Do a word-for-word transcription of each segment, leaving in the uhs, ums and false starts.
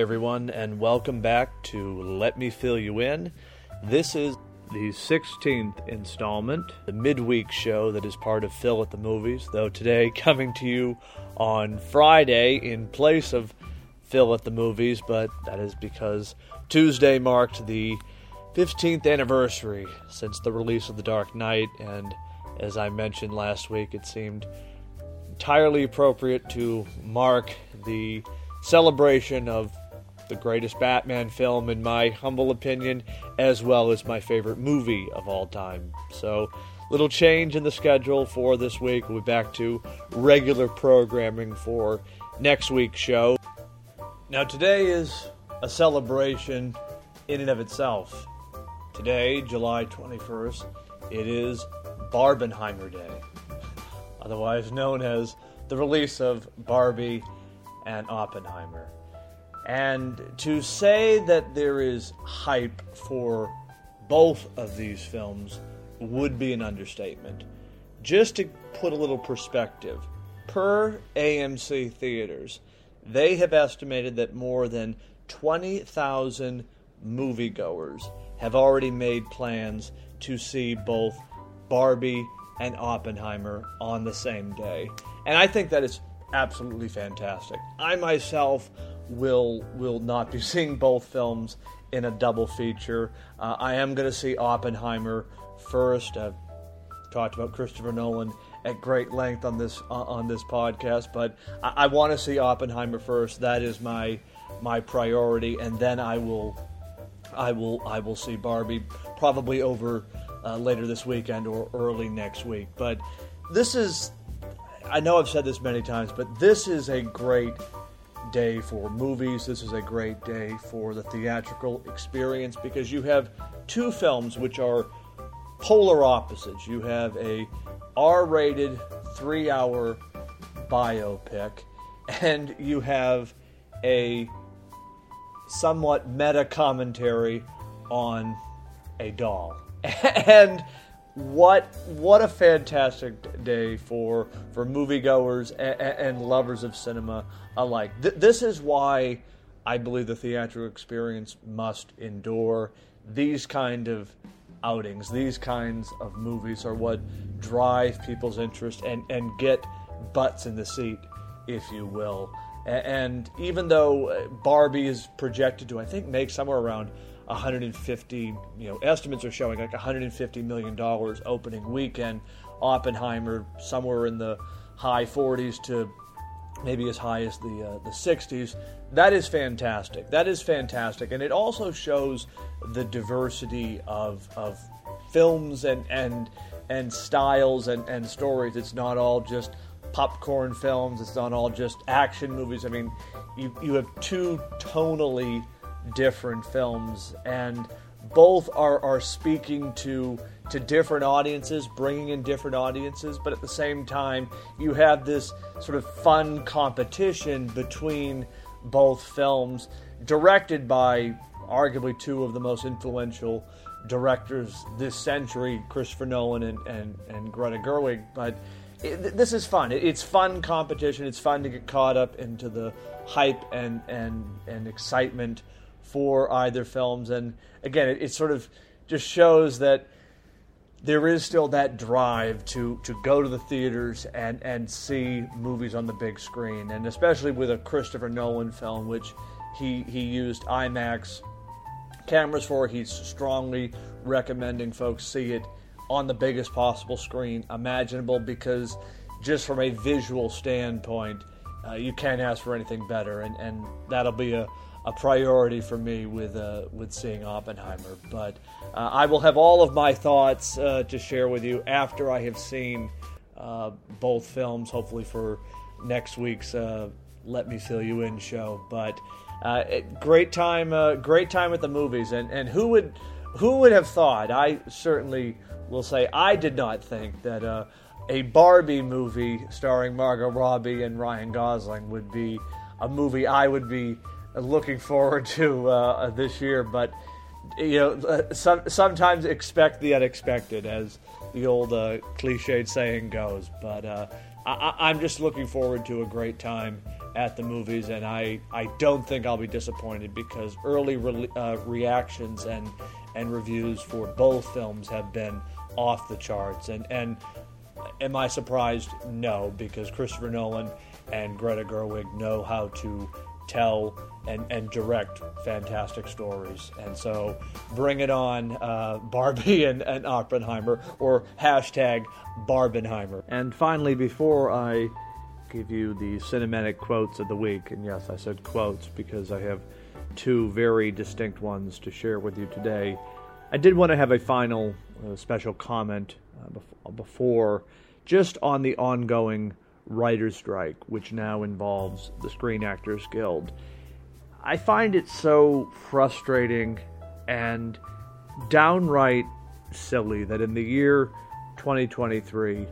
Hi everyone, and welcome back to Let Me Fill You In. This is the sixteenth installment, the midweek show that is part of Phil at the Movies, though today coming to you on Friday in place of Phil at the Movies, but that is because Tuesday marked the fifteenth anniversary since the release of The Dark Knight, and as I mentioned last week, it seemed entirely appropriate to mark the celebration of the greatest Batman film, in my humble opinion, as well as my favorite movie of all time. So, little change in the schedule for this week. We'll be back to regular programming for next week's show. Now, today is a celebration in and of itself. Today, July twenty-first, it is Barbenheimer Day, otherwise known as the release of Barbie and Oppenheimer. And to say that there is hype for both of these films would be an understatement. Just to put a little perspective, per A M C Theaters, they have estimated that more than twenty thousand moviegoers have already made plans to see both Barbie and Oppenheimer on the same day. And I think that is absolutely fantastic. I myself will will not be seeing both films in a double feature. Uh, I am going to see Oppenheimer first. I've talked about Christopher Nolan at great length on this uh, on this podcast, but I, I want to see Oppenheimer first. That is my my priority, and then I will I will I will see Barbie probably over uh, later this weekend or early next week. But this is. I know I've said this many times, but this is a great day for movies. This is a great day for the theatrical experience because you have two films which are polar opposites. You have a R-rated three-hour biopic, and you have a somewhat meta commentary on a doll. and... What what a fantastic day for for moviegoers and, and lovers of cinema alike. Th- this is why I believe the theatrical experience must endure. These kind of outings, these kinds of movies are what drive people's interest and, and get butts in the seat, if you will. And even though Barbie is projected to, I think, make somewhere around one hundred fifty, you know, estimates are showing like one hundred fifty million dollars opening weekend. Oppenheimer somewhere in the high forties to maybe as high as the uh, the sixties. That is fantastic. That is fantastic, and it also shows the diversity of of films and and and styles and and stories. It's not all just popcorn films. It's not all just action movies. I mean, you you have two tonally different films, and both are, are speaking to to different audiences, bringing in different audiences, but at the same time you have this sort of fun competition between both films, directed by arguably two of the most influential directors this century, Christopher Nolan and, and, and Greta Gerwig. But it, this is fun. It, it's fun competition. It's fun to get caught up into the hype and, and, and excitement for either films, and again, it, it sort of just shows that there is still that drive to, to go to the theaters and, and see movies on the big screen, and especially with a Christopher Nolan film, which he he used IMAX cameras for. He's strongly recommending folks see it on the biggest possible screen imaginable, because just from a visual standpoint, uh, you can't ask for anything better, and, and that'll be a a priority for me with uh, with seeing Oppenheimer. But uh, I will have all of my thoughts uh, to share with you after I have seen uh, both films, hopefully for next week's uh, Let Me Fill You In show. But uh, it, great time, uh, great time at the movies, and and who would who would have thought? I certainly will say I did not think that uh, a Barbie movie starring Margot Robbie and Ryan Gosling would be a movie I would be looking forward to uh, this year, but you know, some, sometimes expect the unexpected, as the old uh, cliched saying goes. But uh, I, I'm just looking forward to a great time at the Movies, and I, I don't think I'll be disappointed, because early re- uh, reactions and and reviews for both films have been off the charts. And, and am I surprised? No, because Christopher Nolan and Greta Gerwig know how to tell and, and direct fantastic stories. And so bring it on, uh, Barbie and, and Oppenheimer, or hashtag Barbenheimer. And finally, before I give you the cinematic quotes of the week, and yes, I said quotes because I have two very distinct ones to share with you today, I did want to have a final uh, special comment uh, bef- before, just on the ongoing writer's strike, which now involves the Screen Actors Guild. I find it so frustrating and downright silly that in the year twenty twenty-three,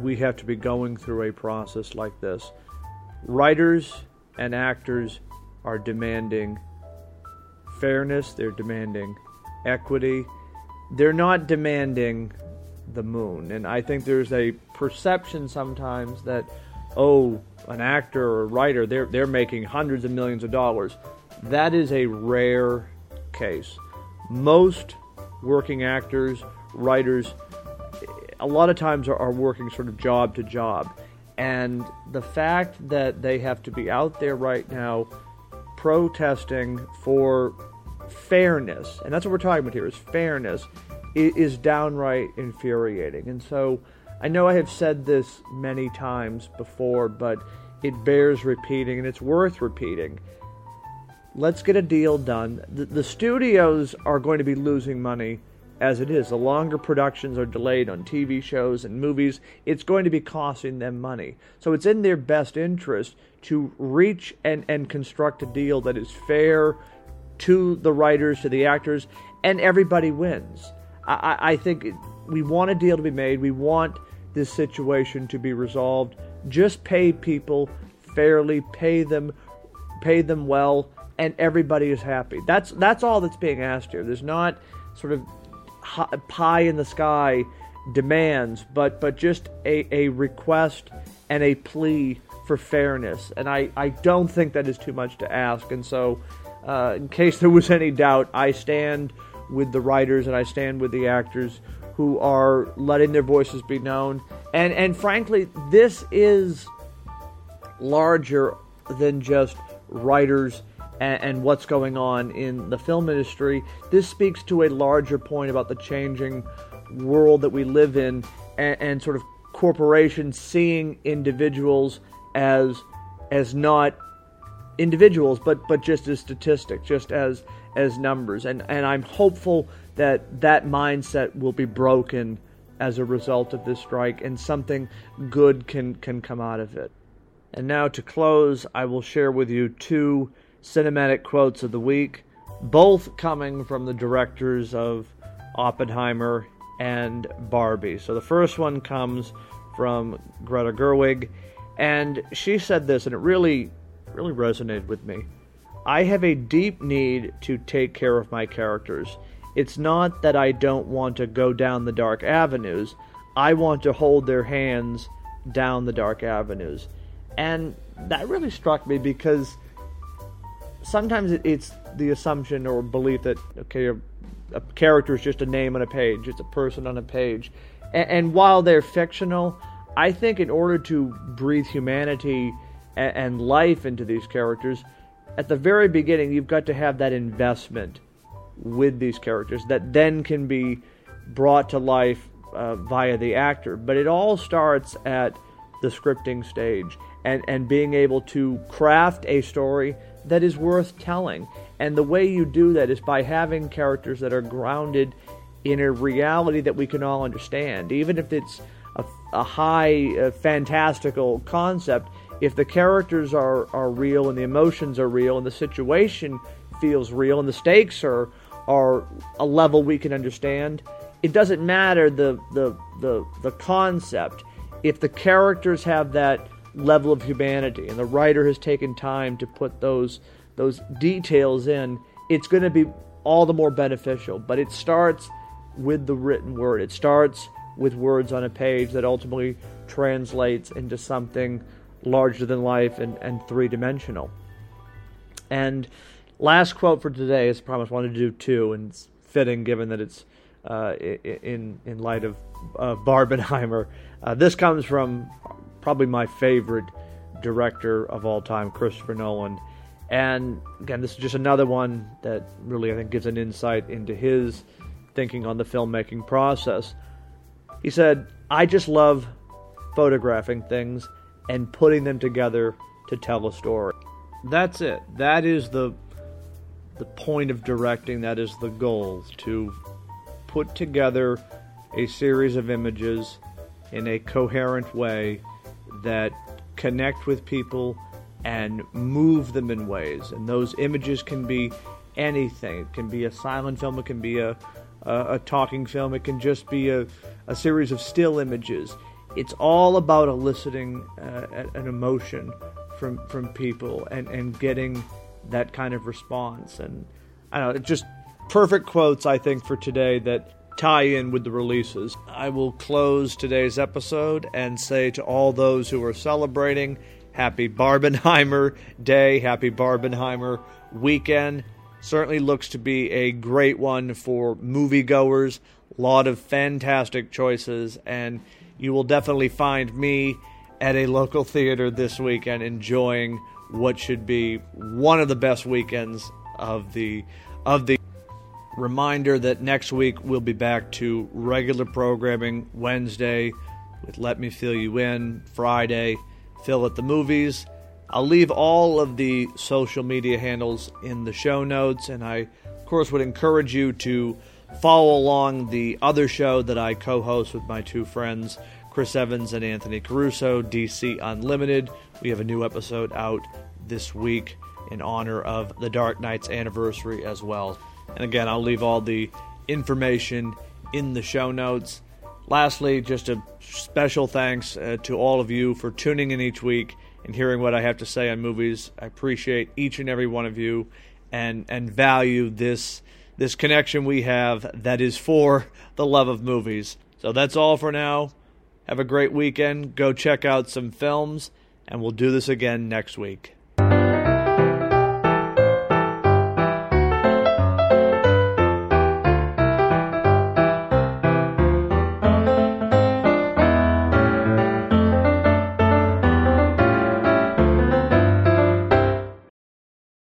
we have to be going through a process like this. Writers and actors are demanding fairness, they're demanding equity, they're not demanding the moon. And I think there's a perception sometimes that, oh, an actor or a writer, they're they're making hundreds of millions of dollars. That is a rare case. Most working actors, writers, a lot of times are, are working sort of job to job. And the fact that they have to be out there right now protesting for fairness, and that's what we're talking about here, is fairness, is downright infuriating. And so I know I have said this many times before, but it bears repeating, and it's worth repeating. Let's get a deal done. The, the studios are going to be losing money as it is. The longer productions are delayed on T V shows and movies, it's going to be costing them money. So it's in their best interest to reach and, and construct a deal that is fair to the writers, to the actors, and everybody wins. I, I think it, we want a deal to be made. We want this situation to be resolved. Just pay people fairly, pay them, pay them well, and everybody is happy. That's that's all that's being asked here. There's not sort of pie in the sky demands, but but just a, a request and a plea for fairness. And I, I don't think that is too much to ask. And so, uh, in case there was any doubt, I stand with the writers and I stand with the actors who are letting their voices be known. And and frankly, this is larger than just writers and, and what's going on in the film industry. This speaks to a larger point about the changing world that we live in, and, and sort of corporations seeing individuals as as not individuals, but but just as statistics, just as as numbers. And, and I'm hopeful that that mindset will be broken as a result of this strike, and something good can, can come out of it. And now to close, I will share with you two cinematic quotes of the week, both coming from the directors of Oppenheimer and Barbie. So the first one comes from Greta Gerwig, and she said this, and it really, really resonated with me. I have a deep need to take care of my characters. It's not that I don't want to go down the dark avenues. I want to hold their hands down the dark avenues. And that really struck me, because sometimes it's the assumption or belief that, okay, a, a character is just a name on a page. It's a person on a page. And, and while they're fictional, I think in order to breathe humanity and, and life into these characters, at the very beginning, you've got to have that investment with these characters that then can be brought to life uh, via the actor. But it all starts at the scripting stage, and, and being able to craft a story that is worth telling. And the way you do that is by having characters that are grounded in a reality that we can all understand. Even if it's a, a high, uh, fantastical concept, if the characters are, are real, and the emotions are real, and the situation feels real, and the stakes are are a level we can understand, it doesn't matter the the the, the concept. If the characters have that level of humanity, and the writer has taken time to put those those details in, it's going to be all the more beneficial. But it starts with the written word. It starts with words on a page that ultimately translates into something larger than life, and, and three-dimensional. And last quote for today is, I promise, I wanted to do two, and it's fitting given that it's uh, in in light of uh, Barbenheimer. Uh, this comes from probably my favorite director of all time, Christopher Nolan. And again, this is just another one that really, I think, gives an insight into his thinking on the filmmaking process. He said, "I just love photographing things and putting them together to tell a story." That's it. That is the the point of directing. That is the goal, to put together a series of images in a coherent way that connect with people and move them in ways. And those images can be anything. It can be a silent film. It can be a, a, a talking film. It can just be a, a series of still images. It's all about eliciting uh, an emotion from from people and, and getting that kind of response. And I don't know, just perfect quotes, I think, for today that tie in with the releases. I will close today's episode and say to all those who are celebrating, happy Barbenheimer Day, happy Barbenheimer weekend. Certainly looks to be a great one for moviegoers. A lot of fantastic choices, and you will definitely find me at a local theater this weekend enjoying what should be one of the best weekends of the of the reminder that next week we'll be back to regular programming Wednesday with Let Me Fill You In, Friday, Phil at the Movies. I'll leave all of the social media handles in the show notes, and I, of course, would encourage you to follow along the other show that I co-host with my two friends, Chris Evans and Anthony Caruso, D C Unlimited. We have a new episode out this week in honor of the Dark Knight's anniversary as well. And again, I'll leave all the information in the show notes. Lastly, just a special thanks uh, to all of you for tuning in each week and hearing what I have to say on movies. I appreciate each and every one of you, and and value this this connection we have that is for the love of movies. So that's all for now. Have a great weekend. Go check out some films, and we'll do this again next week.